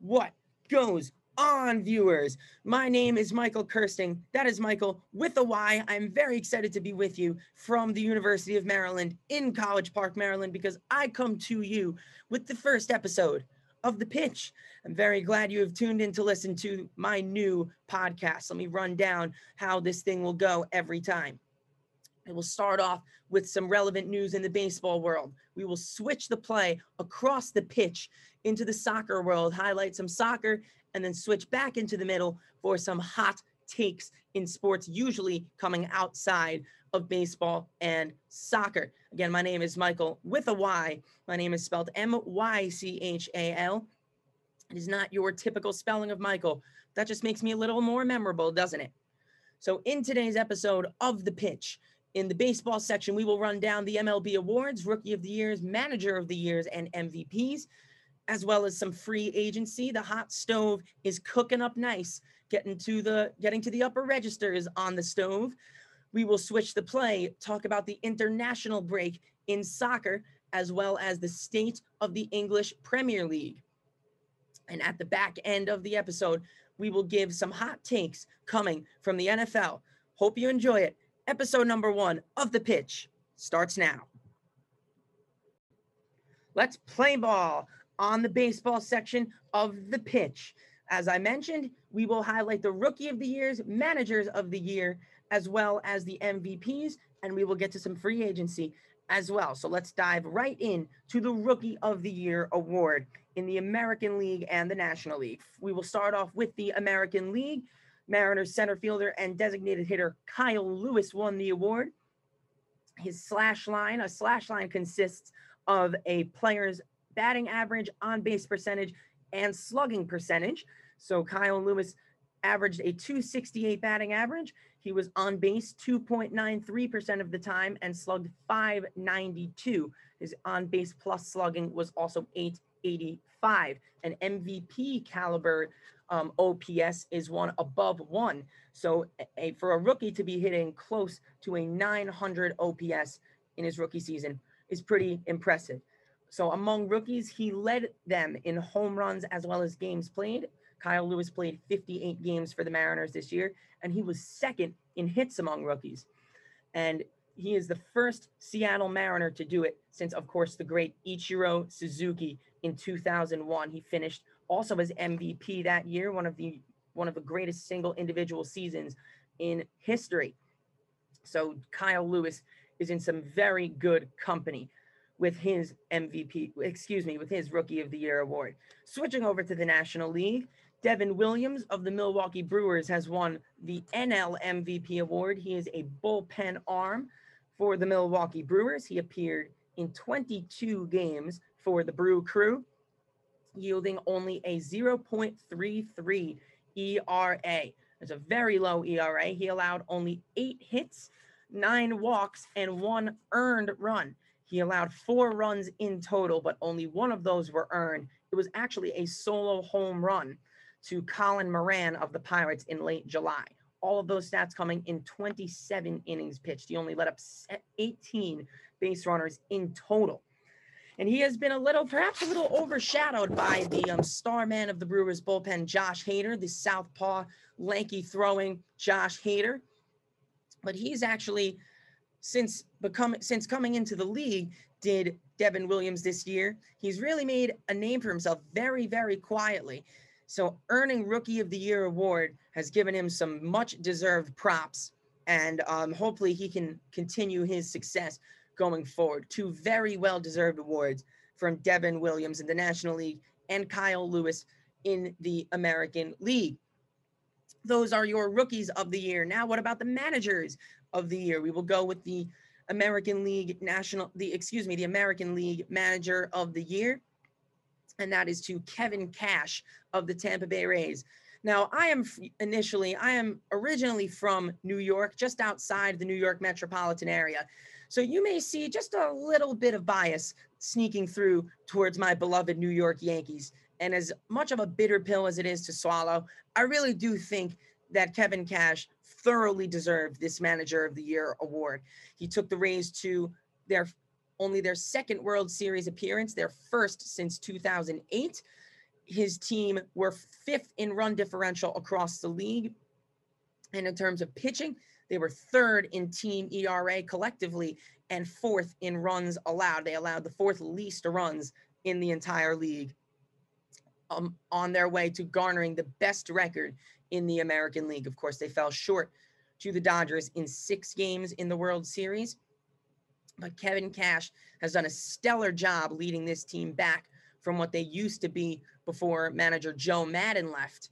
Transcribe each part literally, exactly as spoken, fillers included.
What goes on, viewers? My name is Mychal Kirsting. That is Mychal with a Y. I'm very excited to be with you from the University of Maryland in College Park, Maryland, because I come to you with the first episode of The Pitch. I'm very glad you have tuned in to listen to my new podcast. Let me run down how this thing will go every time. I will start off with some relevant news in the baseball world. We will switch the play across the pitch into the soccer world, highlight some soccer, and then switch back into the middle for some hot takes in sports, usually coming outside of baseball and soccer. Again, my name is Mychal with a Y. My name is spelled M Y C H A L. It is not your typical spelling of Mychal. That just makes me a little more memorable, doesn't it? So in today's episode of The Pitch, in the baseball section, we will run down the M L B awards, Rookie of the Years, Manager of the Years, and M V Ps, as well as some free agency. The hot stove is cooking up nice, getting to the getting to the upper registers on the stove. We will switch the play, talk about the international break in soccer, as well as the state of the English Premier League. And at the back end of the episode, we will give some hot takes coming from the N F L. Hope you enjoy it. Episode number one of The Pitch starts now. Let's play ball on the baseball section of The Pitch. As I mentioned, we will highlight the Rookie of the Years, Managers of the Year, as well as the M V Ps, and we will get to some free agency as well. So let's dive right in to the Rookie of the Year award in the American League and the National League. We will start off with the American League. Mariners center fielder and designated hitter Kyle Lewis won the award. His slash line, a slash line consists of a player's batting average, on-base percentage, and slugging percentage. So Kyle Lewis averaged a two sixty-eight batting average. He was on base two point nine three percent of the time and slugged five ninety-two. His on-base plus slugging was also eight eighty-five. An M V P caliber Um, O P S is one above one. So a, for a rookie to be hitting close to a nine hundred O P S in his rookie season is pretty impressive. So among rookies, he led them in home runs as well as games played. Kyle Lewis played fifty-eight games for the Mariners this year, and he was second in hits among rookies. And he is the first Seattle Mariner to do it since, of course, the great Ichiro Suzuki in two thousand one. He finished also as M V P that year, one of the one of the greatest single individual seasons in history. So Kyle Lewis is in some very good company with his M V P, excuse me, with his Rookie of the Year award. Switching over to the National League, Devin Williams of the Milwaukee Brewers has won the N L M V P award. He is a bullpen arm for the Milwaukee Brewers. He appeared in twenty-two games for the Brew Crew, yielding only a zero point three three E R A. It's a very low E R A. He allowed only eight hits, nine walks, and one earned run. He allowed four runs in total, but only one of those were earned. It was actually a solo home run to Colin Moran of the Pirates in late July. All of those stats coming in twenty-seven innings pitched. He only let up eighteen base runners in total. And he has been a little, perhaps a little overshadowed by the um, star man of the Brewers bullpen, Josh Hader, the southpaw, lanky throwing Josh Hader. But he's actually, since become, since coming into the league, did Devin Williams this year, he's really made a name for himself very, very quietly. So earning Rookie of the Year award has given him some much-deserved props, and um, hopefully he can continue his success going forward. Two very well-deserved awards from Devin Williams in the National League and Kyle Lewis in the American League. Those are your Rookies of the Year. Now, what about the Managers of the Year? We will go with the American League National, the excuse me, the American League Manager of the Year, and that is to Kevin Cash of the Tampa Bay Rays. Now, I am initially, I am originally from New York, just outside the New York metropolitan area. So you may see just a little bit of bias sneaking through towards my beloved New York Yankees. And as much of a bitter pill as it is to swallow, I really do think that Kevin Cash thoroughly deserved this Manager of the Year award. He took the Rays to their only their second World Series appearance, their first since two thousand eight. his team were fifth in run differential across the league. And in terms of pitching, they were third in team E R A collectively and fourth in runs allowed. They allowed the fourth least runs in the entire league, um, on their way to garnering the best record in the American League. Of course, they fell short to the Dodgers in six games in the World Series. But Kevin Cash has done a stellar job leading this team back from what they used to be before manager Joe Maddon left.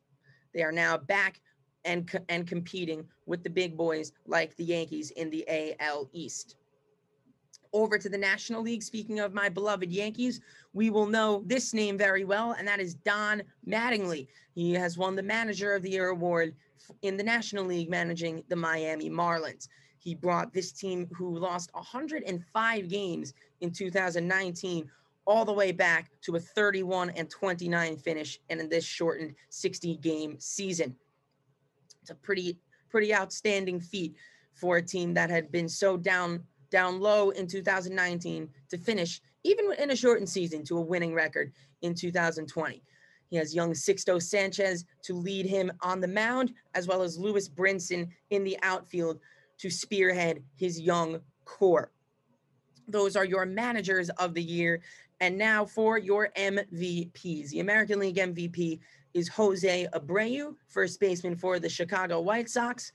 They are now back and and competing with the big boys like the Yankees in the A L East. Over to the National League. Speaking of my beloved Yankees, we will know this name very well, and that is Don Mattingly. He has won the Manager of the Year award in the National League, managing the Miami Marlins. He brought this team, who lost one hundred five games in two thousand nineteen, all the way back to a thirty-one and twenty-nine finish, and in this shortened sixty game season. It's a pretty, pretty outstanding feat for a team that had been so down, down low in two thousand nineteen to finish, even in a shortened season, to a winning record in two thousand twenty. He has young Sixto Sanchez to lead him on the mound, as well as Lewis Brinson in the outfield to spearhead his young core. Those are your managers of the year. And now for your M V Ps. The American League M V P is Jose Abreu, first baseman for the Chicago White Sox.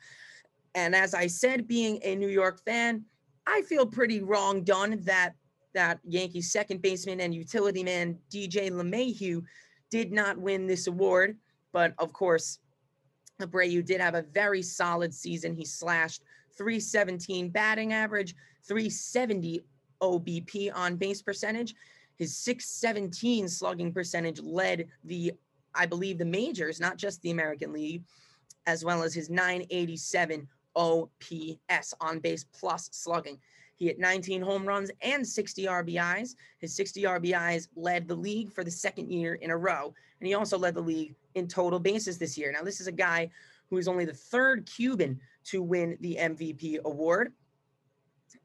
And as I said, being a New York fan, I feel pretty wrong done that that Yankees second baseman and utility man D J LeMahieu did not win this award. But of course, Abreu did have a very solid season. He slashed three seventeen batting average, three seventy O B P on base percentage. His six seventeen slugging percentage led the, I believe, the majors, not just the American League, as well as his nine eighty-seven O P S on base plus slugging. He hit nineteen home runs and sixty R B Is. His sixty R B Is led the league for the second year in a row. And he also led the league in total bases this year. Now, this is a guy who is only the third Cuban to win the M V P award.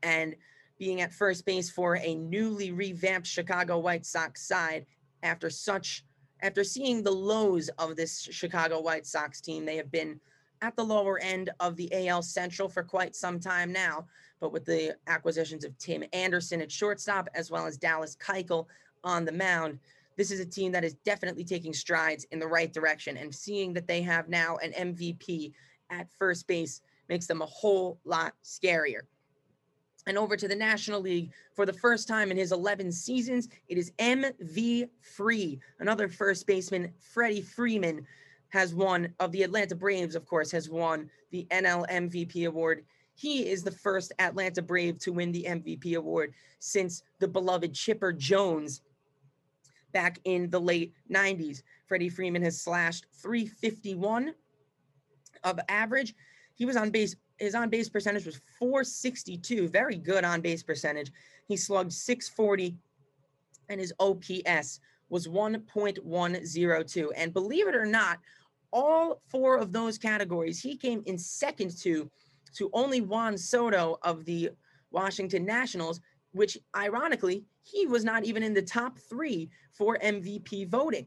And being at first base for a newly revamped Chicago White Sox side, after such, after seeing the lows of this Chicago White Sox team, they have been at the lower end of the A L Central for quite some time now, but with the acquisitions of Tim Anderson at shortstop, as well as Dallas Keuchel on the mound, this is a team that is definitely taking strides in the right direction, and seeing that they have now an M V P at first base makes them a whole lot scarier. And over to the National League, for the first time in his eleven seasons, it is M V Free. Another first baseman, Freddie Freeman, has won, of the Atlanta Braves, of course, has won the N L M V P award. He is the first Atlanta Brave to win the M V P award since the beloved Chipper Jones back in the late nineties. Freddie Freeman has slashed three fifty-one of average. He was on base. His on-base percentage was four sixty-two, very good on-base percentage. He slugged six forty, and his O P S was one point one oh two. And believe it or not, all four of those categories he came in second to, to only Juan Soto of the Washington Nationals, which ironically, he was not even in the top three for M V P voting.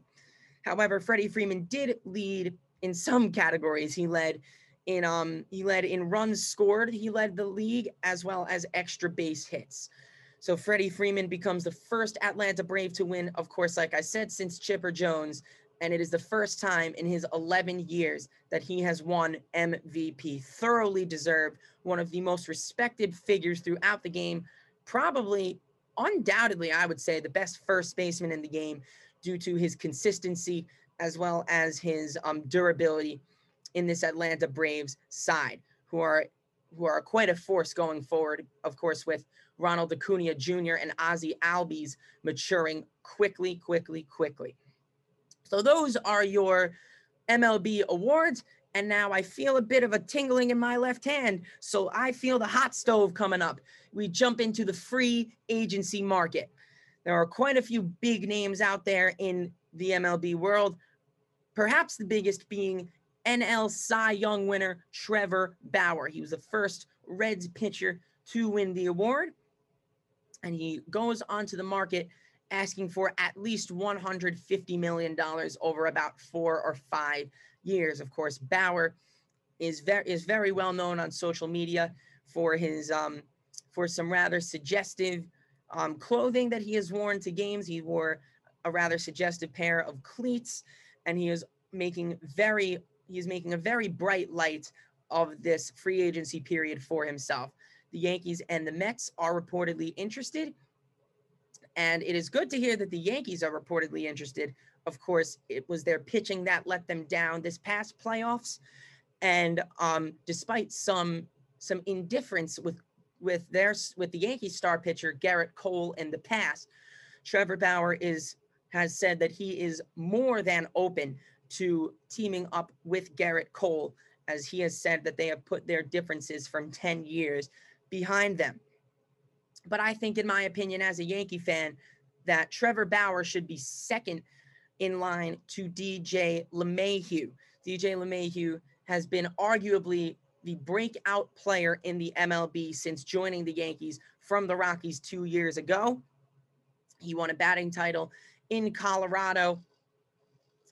However, Freddie Freeman did lead in some categories. He led In um, he led in runs scored. He led the league, as well as extra base hits. So Freddie Freeman becomes the first Atlanta Brave to win, of course, like I said, since Chipper Jones, and it is the first time in his eleven years that he has won M V P. Thoroughly deserved. One of the most respected figures throughout the game. Probably, undoubtedly, I would say the best first baseman in the game, due to his consistency as well as his um, durability in this Atlanta Braves side, who are who are quite a force going forward, of course, with Ronald Acuña Junior and Ozzy Albies maturing quickly, quickly, quickly. So those are your M L B awards, and now I feel a bit of a tingling in my left hand, so I feel the hot stove coming up. We jump into the free agency market. There are quite a few big names out there in the M L B world, perhaps the biggest being N L Cy Young winner Trevor Bauer. He was the first Reds pitcher to win the award, and he goes onto the market asking for at least one hundred fifty million dollars over about four or five years. Of course, Bauer is very is very well known on social media for his um, for some rather suggestive um, clothing that he has worn to games. He wore a rather suggestive pair of cleats, and he is making very he is making a very bright light of this free agency period for himself. The Yankees and the Mets are reportedly interested, and it is good to hear that the Yankees are reportedly interested. Of course, it was their pitching that let them down this past playoffs, and um, despite some some indifference with with their with the Yankees star pitcher Gerrit Cole in the past, Trevor Bauer is has said that he is more than open to teaming up with Gerrit Cole, as he has said that they have put their differences from ten years behind them. But I think, in my opinion, as a Yankee fan, that Trevor Bauer should be second in line to D J LeMahieu. D J LeMahieu has been arguably the breakout player in the M L B since joining the Yankees from the Rockies two years ago. He won a batting title in Colorado,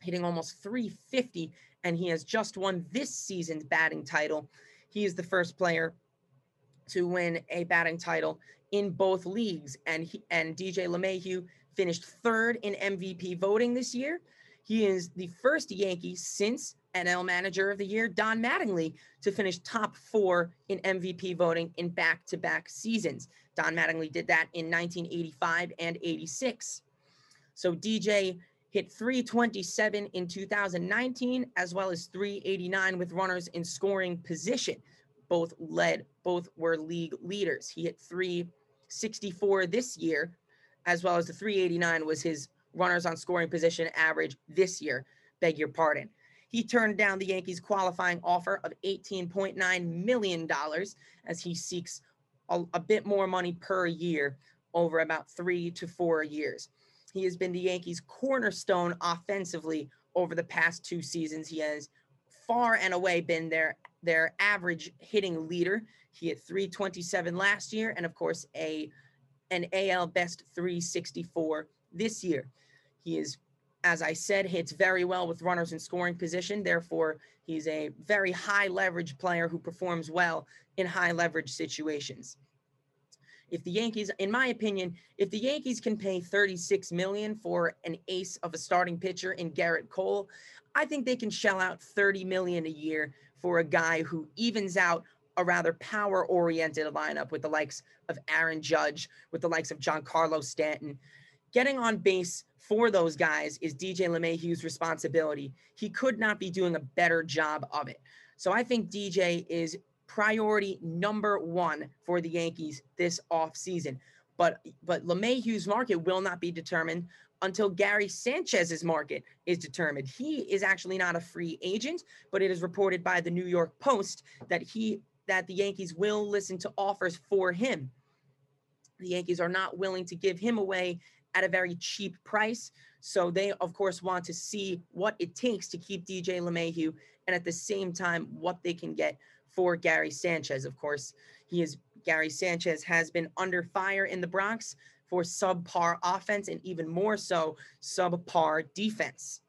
hitting almost three fifty, and he has just won this season's batting title. He is the first player to win a batting title in both leagues, and he, and D J LeMahieu finished third in M V P voting this year. He is the first Yankee since N L Manager of the Year Don Mattingly to finish top four in M V P voting in back-to-back seasons. Don Mattingly did that in nineteen eighty-five and eighty-six. So D J hit three twenty-seven in two thousand nineteen, as well as three eighty-nine with runners in scoring position. Both led, both were league leaders. He hit three sixty-four this year, as well as the three eighty-nine was his runners on scoring position average this year. Beg your pardon. He turned down the Yankees' qualifying offer of eighteen point nine million dollars as he seeks a, a bit more money per year over about three to four years. He has been the Yankees' cornerstone offensively over the past two seasons. He has far and away been their, their average hitting leader. He hit three twenty-seven last year, and of course, a an A L Best three sixty-four this year. He is, as I said, hits very well with runners in scoring position. Therefore, he's a very high leverage player who performs well in high leverage situations. If the Yankees, in my opinion, if the Yankees can pay thirty-six million dollars for an ace of a starting pitcher in Gerrit Cole, I think they can shell out thirty million dollars a year for a guy who evens out a rather power-oriented lineup with the likes of Aaron Judge, with the likes of Giancarlo Stanton. Getting on base for those guys is D J LeMahieu's responsibility. He could not be doing a better job of it. So I think D J is priority number one for the Yankees this offseason. But but LeMahieu's market will not be determined until Gary Sanchez's market is determined. He is actually not a free agent, but it is reported by the New York Post that he that the Yankees will listen to offers for him. The Yankees are not willing to give him away at a very cheap price. So they, of course, want to see what it takes to keep D J LeMahieu, and at the same time, what they can get for Gary Sanchez. Of course, he is Gary Sanchez has been under fire in the Bronx for subpar offense and even more so subpar defense.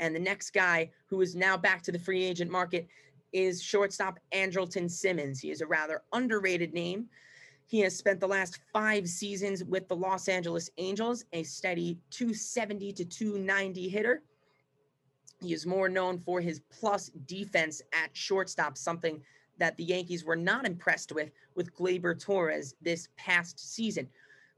And the next guy who is now back to the free agent market is shortstop Andrelton Simmons. He is a rather underrated name. He has spent the last five seasons with the Los Angeles Angels, a steady two seventy to two ninety hitter. He is more known for his plus defense at shortstop, something that the Yankees were not impressed with with Gleyber Torres this past season.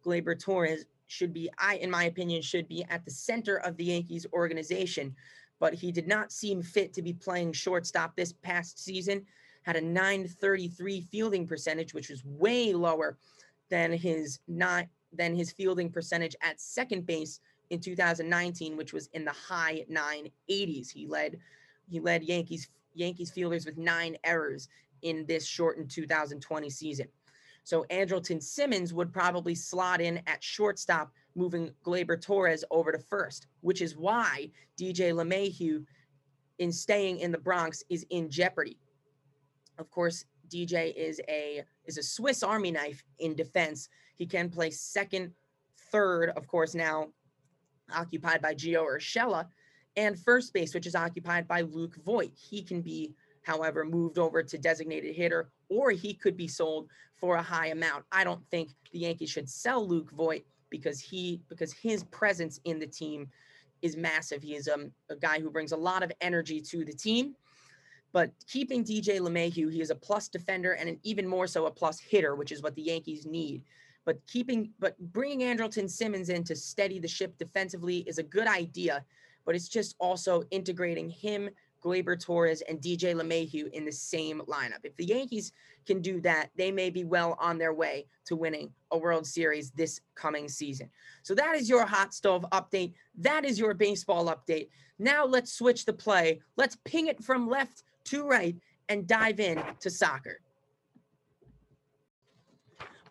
Gleyber Torres should be, I, in my opinion, should be at the center of the Yankees organization, but he did not seem fit to be playing shortstop this past season. Had a nine thirty-three fielding percentage, which was way lower than his not than his fielding percentage at second base in two thousand nineteen, which was in the high nine eighties. He led he led Yankees Yankees fielders with nine errors in this shortened two thousand twenty season. So Andrelton Simmons would probably slot in at shortstop, moving Gleyber Torres over to first, which is why D J LeMahieu, in staying in the Bronx, is in jeopardy. Of course, D J is a is a Swiss Army knife in defense. He can play second, third, of course, now occupied by Gio Urshela, and first base, which is occupied by Luke Voit. He can be, however, moved over to designated hitter, or he could be sold for a high amount. I don't think the Yankees should sell Luke Voit because he because his presence in the team is massive. He is um, a guy who brings a lot of energy to the team. But keeping D J LeMahieu, he is a plus defender and an even more so a plus hitter, which is what the Yankees need. But keeping, but bringing Andrelton Simmons in to steady the ship defensively is a good idea, but it's just also integrating him, Gleyber Torres, and D J LeMahieu in the same lineup. If the Yankees can do that, they may be well on their way to winning a World Series this coming season. So that is your hot stove update. That is your baseball update. Now let's switch the play. Let's ping it from left to right and dive in to soccer.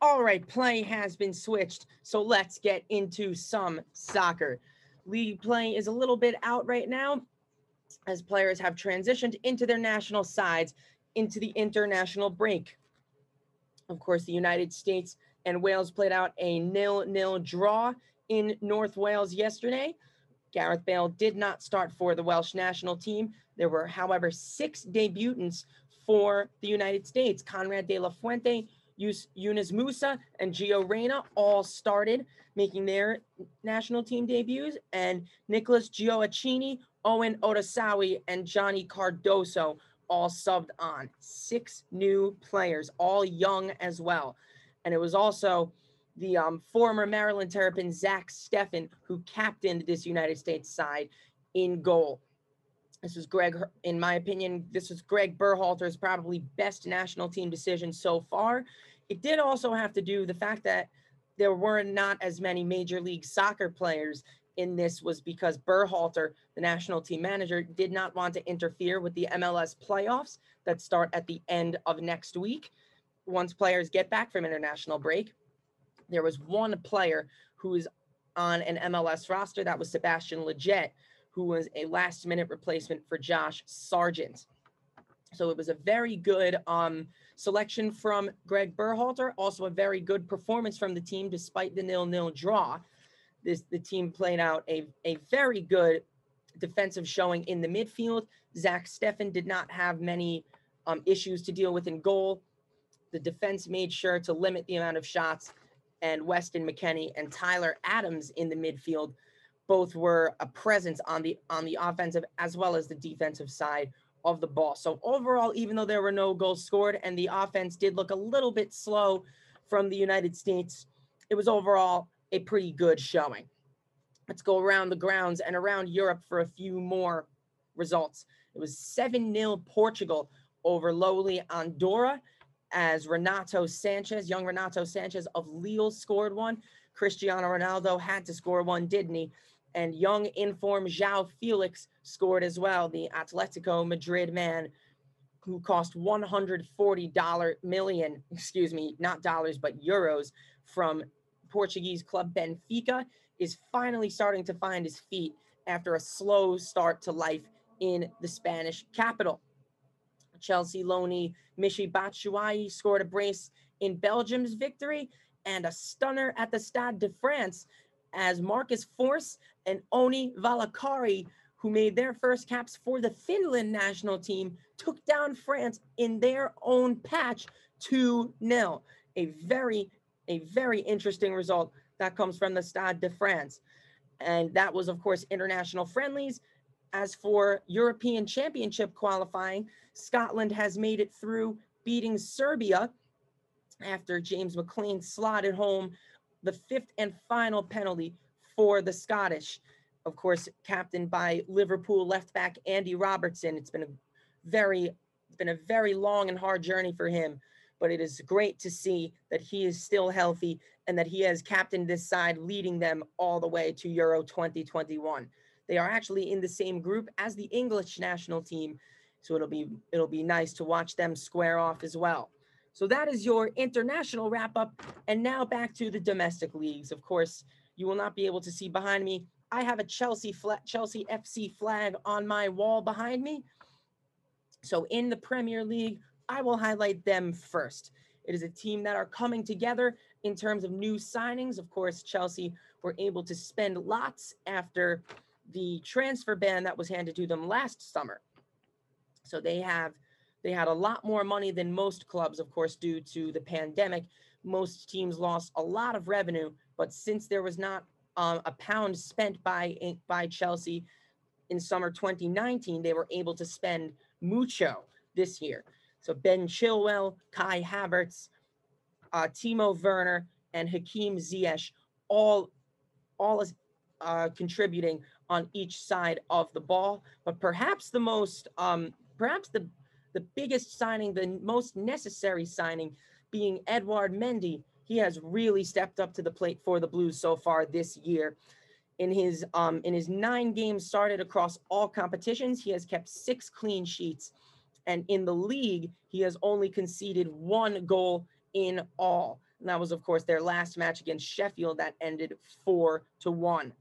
All right, play has been switched, so let's get into some soccer. League play is a little bit out right now as players have transitioned into their national sides into the international break. Of course, the United States and Wales played out a nil-nil draw in North Wales yesterday. Gareth Bale did not start for the Welsh national team. There were, however, six debutants for the United States. Conrad De La Fuente, Yunus Musa, and Gio Reyna all started, making their national team debuts, and Nicholas Gioacchini, Owen Otasawi, and Johnny Cardoso all subbed on. Six new players, all young as well. And it was also the um, former Maryland Terrapin, Zach Steffen, who captained this United States side in goal. This was Greg, in my opinion, this was Greg Berhalter's probably best national team decision so far. It did also have to do the fact that there were not as many Major League Soccer players in this was because Berhalter, the national team manager, did not want to interfere with the M L S playoffs that start at the end of next week. Once players get back from international break, there was one player who is on an M L S roster. That was Sebastian Legette, who was a last-minute replacement for Josh Sargent. So it was a very good um, selection from Greg Berhalter, also a very good performance from the team despite the nil-nil draw. This, the team played out a, a very good defensive showing in the midfield. Zach Steffen did not have many um, issues to deal with in goal. The defense made sure to limit the amount of shots, and Weston McKennie and Tyler Adams in the midfield both were a presence on the on the offensive as well as the defensive side of the ball. So overall, even though there were no goals scored and the offense did look a little bit slow from the United States, it was overall a pretty good showing. Let's go around the grounds and around Europe for a few more results. It was seven nil Portugal over lowly Andorra as Renato Sanchez, young Renato Sanchez of Lille, scored one. Cristiano Ronaldo had to score one, didn't he? And young in-form João Felix scored as well, the Atletico Madrid man who cost one hundred forty million dollars, excuse me, not dollars, but euros from Portuguese club Benfica, is finally starting to find his feet after a slow start to life in the Spanish capital. Chelsea loanee Michy Batshuayi scored a brace in Belgium's victory and a stunner at the Stade de France as Marcus Force and Oni Valakari, who made their first caps for the Finland national team, took down France in their own patch two nil. A very A very interesting result that comes from the Stade de France. And that was, of course, international friendlies. As for European Championship qualifying, Scotland has made it through, beating Serbia after James McLean slotted home the fifth and final penalty for the Scottish. Of course, captained by Liverpool left back Andy Robertson. It's been a very, it's been a very long and hard journey for him, but it is great to see that he is still healthy and that he has captained this side, leading them all the way to Euro twenty twenty-one. They are actually in the same group as the English national team, so it'll be it'll be nice to watch them square off as well. So that is your international wrap-up, and now back to the domestic leagues. Of course, you will not be able to see behind me. I have a Chelsea fla- Chelsea F C flag on my wall behind me. So in the Premier League, I will highlight them first. It is a team that are coming together in terms of new signings. Of course, Chelsea were able to spend lots after the transfer ban that was handed to them last summer. So they have, they had a lot more money than most clubs, of course, due to the pandemic. Most teams lost a lot of revenue, but since there was not um, a pound spent by, by Chelsea in summer twenty nineteen, they were able to spend mucho this year. So Ben Chilwell, Kai Havertz, uh, Timo Werner, and Hakim Ziyech all, all is uh, contributing on each side of the ball. But perhaps the most, um, perhaps the the biggest signing, the most necessary signing, being Edouard Mendy. He has really stepped up to the plate for the Blues so far this year. In his um, in his nine games started across all competitions, he has kept six clean sheets. And in the league, he has only conceded one goal in all. And that was, of course, their last match against Sheffield that ended four to one.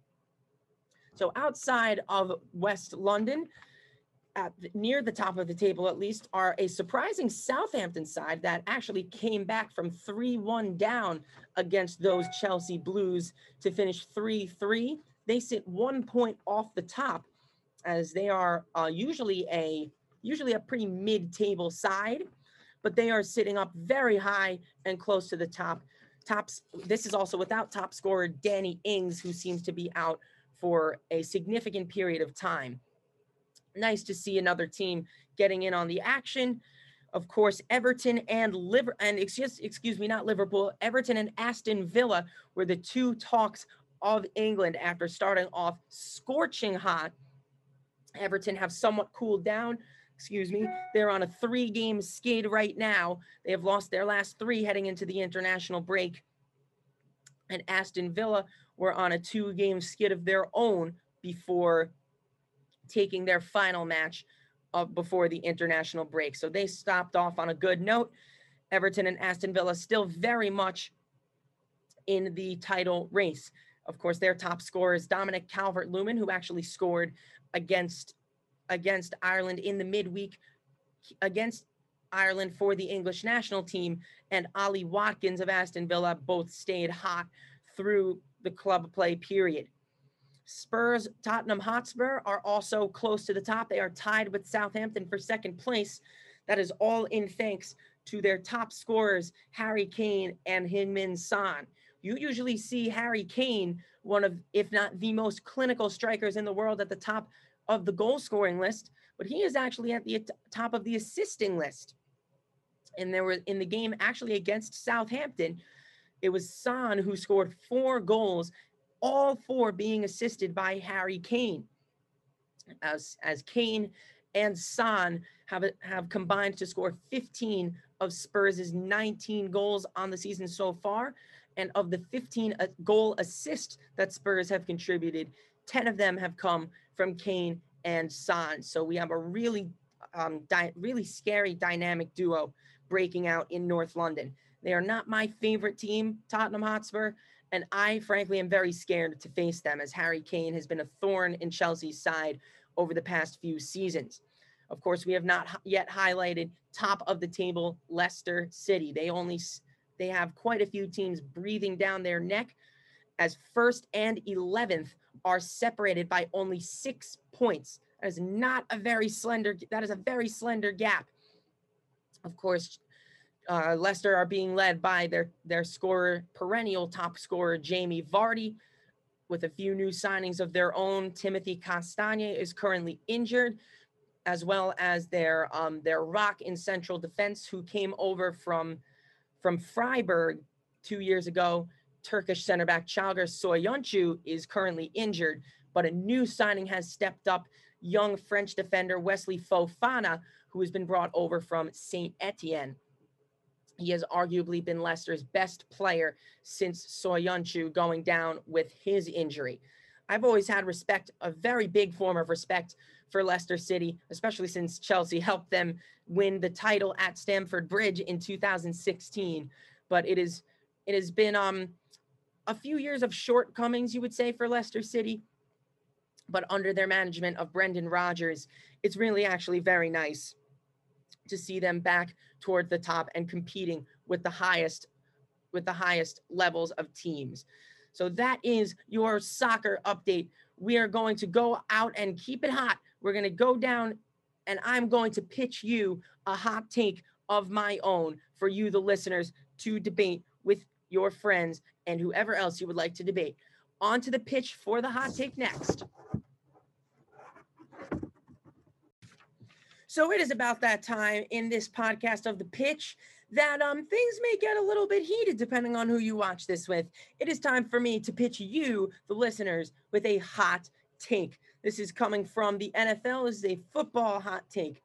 So outside of West London, at the, near the top of the table, at least, are a surprising Southampton side that actually came back from three one down against those Chelsea Blues to finish three three. They sit one point off the top, as they are uh, usually a usually a pretty mid-table side, but they are sitting up very high and close to the top. Tops. This is also without top scorer Danny Ings, who seems to be out for a significant period of time. Nice to see another team getting in on the action. Of course, Everton and Liver and excuse, excuse me, not Liverpool, Everton and Aston Villa were the two talks of England after starting off scorching hot. Everton have somewhat cooled down. Excuse me. They're on a three-game skid right now. They have lost their last three heading into the international break. And Aston Villa were on a two-game skid of their own before taking their final match of before the international break. So they stopped off on a good note. Everton and Aston Villa still very much in the title race. Of course, their top scorer is Dominic Calvert-Lewin, who actually scored against against Ireland in the midweek against Ireland for the English national team, and Ollie Watkins of Aston Villa both stayed hot through the club play period. Spurs, Tottenham Hotspur are also close to the top. They are tied with Southampton for second place. That is all in thanks to their top scorers, Harry Kane and Heung-min Son. You usually see Harry Kane, one of, if not the most clinical strikers in the world, at the top of the goal scoring list, but he is actually at the top of the assisting list. And there were in the game actually against Southampton, it was Son who scored four goals, all four being assisted by Harry Kane. As, as Kane and Son have, have combined to score fifteen of Spurs' nineteen goals on the season so far. And of the fifteen goal assists that Spurs have contributed, ten of them have come from Kane and Son. So we have a really, um, di- really scary dynamic duo breaking out in North London. They are not my favorite team, Tottenham Hotspur, and I, frankly, am very scared to face them, as Harry Kane has been a thorn in Chelsea's side over the past few seasons. Of course, we have not yet highlighted top of the table Leicester City. They only... They have quite a few teams breathing down their neck, as first and eleventh are separated by only six points. That is not a very slender, that is a very slender gap. Of course, uh, Leicester are being led by their, their scorer, perennial top scorer, Jamie Vardy, with a few new signings of their own. Timothy Castagne is currently injured, as well as their, um, their rock in central defense, who came over from From Freiburg two years ago. Turkish center back Çağlar Soyuncu is currently injured, but a new signing has stepped up, young French defender Wesley Fofana, who has been brought over from Saint Etienne. He has arguably been Leicester's best player since Soyuncu going down with his injury. I've always had respect, a very big form of respect for Leicester City, especially since Chelsea helped them win the title at Stamford Bridge in two thousand sixteen. But it is it has been um, a few years of shortcomings, you would say, for Leicester City. But under their management of Brendan Rodgers, it's really actually very nice to see them back toward the top and competing with the highest with the highest levels of teams. So that is your soccer update. We are going to go out and keep it hot. We're going to go down, and I'm going to pitch you a hot take of my own for you, the listeners, to debate with your friends and whoever else you would like to debate. On to the pitch for the hot take next. So it is about that time in this podcast of The Pitch that um, things may get a little bit heated depending on who you watch this with. It is time for me to pitch you, the listeners, with a hot take. This is coming from the N F L. This is a football hot take.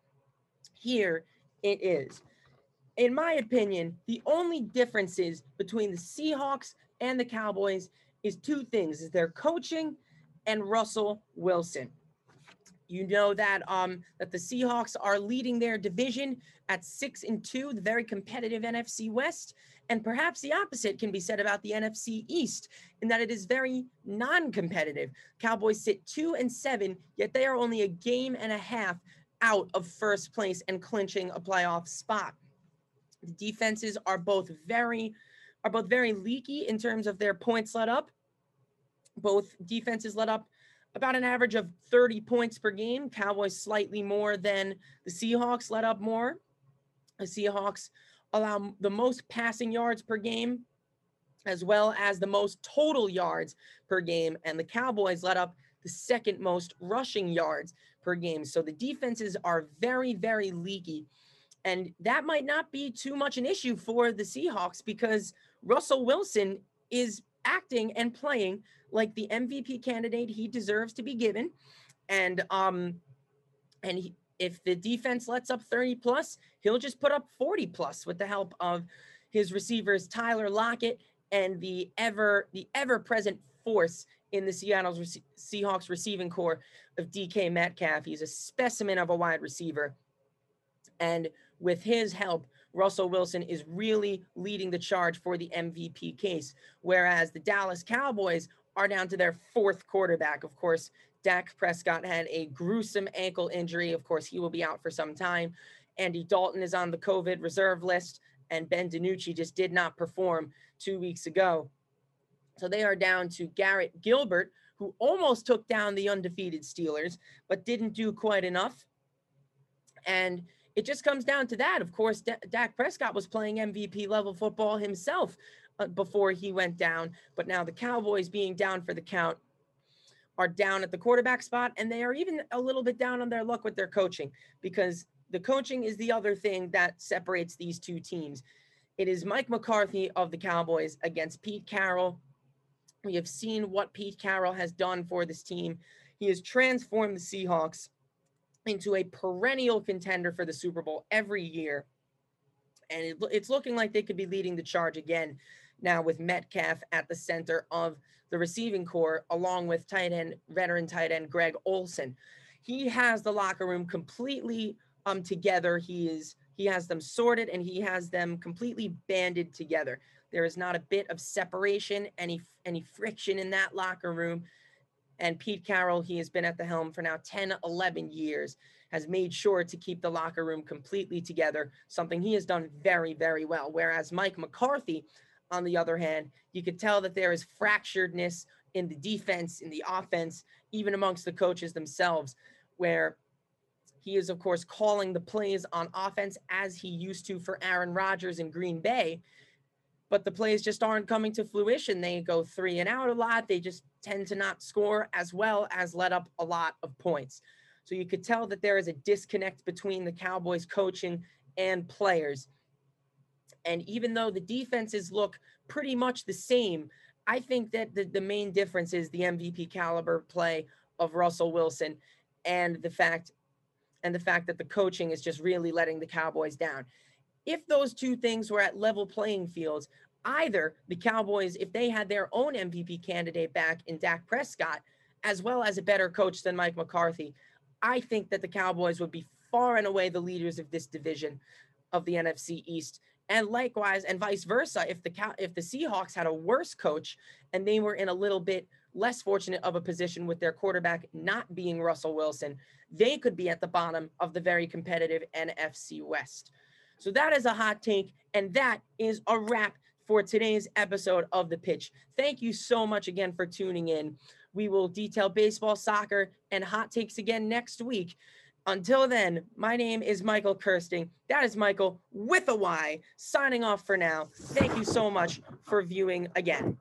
Here it is. In my opinion, the only differences between the Seahawks and the Cowboys is two things, is their coaching and Russell Wilson. You know that um, that the Seahawks are leading their division at six and two, the very competitive N F C West, and perhaps the opposite can be said about the N F C East, in that it is very non-competitive. Cowboys sit two and seven, yet they are only a game and a half out of first place and clinching a playoff spot. The defenses are both very are both very leaky in terms of their points let up. Both defenses let up about an average of thirty points per game. Cowboys slightly more than the Seahawks let up more. The Seahawks allow the most passing yards per game, as well as the most total yards per game. And the Cowboys let up the second most rushing yards per game. So the defenses are very, very leaky. And that might not be too much an issue for the Seahawks because Russell Wilson is acting and playing like the M V P candidate he deserves to be given. And um, and he, if the defense lets up thirty plus, he'll just put up forty plus with the help of his receivers, Tyler Lockett, and the ever the ever-present force in the Seattle rec- Seahawks receiving core of D K Metcalf. He's a specimen of a wide receiver. And with his help, Russell Wilson is really leading the charge for the M V P case, whereas the Dallas Cowboys are down to their fourth quarterback. Of course, Dak Prescott had a gruesome ankle injury. Of course, he will be out for some time. Andy Dalton is on the COVID reserve list, and Ben DiNucci just did not perform two weeks ago. So they are down to Garrett Gilbert, who almost took down the undefeated Steelers, but didn't do quite enough. And it just comes down to that. Of course, D- Dak Prescott was playing M V P level football himself uh, before he went down. But now the Cowboys, being down for the count, are down at the quarterback spot. And they are even a little bit down on their luck with their coaching, because the coaching is the other thing that separates these two teams. It is Mike McCarthy of the Cowboys against Pete Carroll. We have seen what Pete Carroll has done for this team. He has transformed the Seahawks into a perennial contender for the Super Bowl every year. And it, it's looking like they could be leading the charge again now with Metcalf at the center of the receiving core, along with tight end, veteran tight end Greg Olsen. He has the locker room completely um, together. He is he has them sorted, and he has them completely banded together. There is not a bit of separation, any any friction in that locker room. And Pete Carroll, he has been at the helm for now ten, eleven years, has made sure to keep the locker room completely together, something he has done very, very well. Whereas Mike McCarthy, on the other hand, you could tell that there is fracturedness in the defense, in the offense, even amongst the coaches themselves, where he is, of course, calling the plays on offense as he used to for Aaron Rodgers in Green Bay. But the plays just aren't coming to fruition. They go three and out a lot. They just tend to not score, as well as let up a lot of points. So you could tell that there is a disconnect between the Cowboys coaching and players. And even though the defenses look pretty much the same, I think that the, the main difference is the M V P caliber play of Russell Wilson and the fact and the fact that the coaching is just really letting the Cowboys down. If those two things were at level playing fields, either the Cowboys, if they had their own M V P candidate back in Dak Prescott, as well as a better coach than Mike McCarthy, I think that the Cowboys would be far and away the leaders of this division of the N F C East. And likewise, and vice versa, if the Cow- if the Seahawks had a worse coach and they were in a little bit less fortunate of a position with their quarterback not being Russell Wilson, they could be at the bottom of the very competitive N F C West. So that is a hot take, and that is a wrap. for today's episode of The Pitch. Thank you so much again for tuning in. We will detail baseball, soccer, and hot takes again next week. Until then, my name is Mychal Kirsting. That is Mychal with a Y, signing off for now. Thank you so much for viewing again.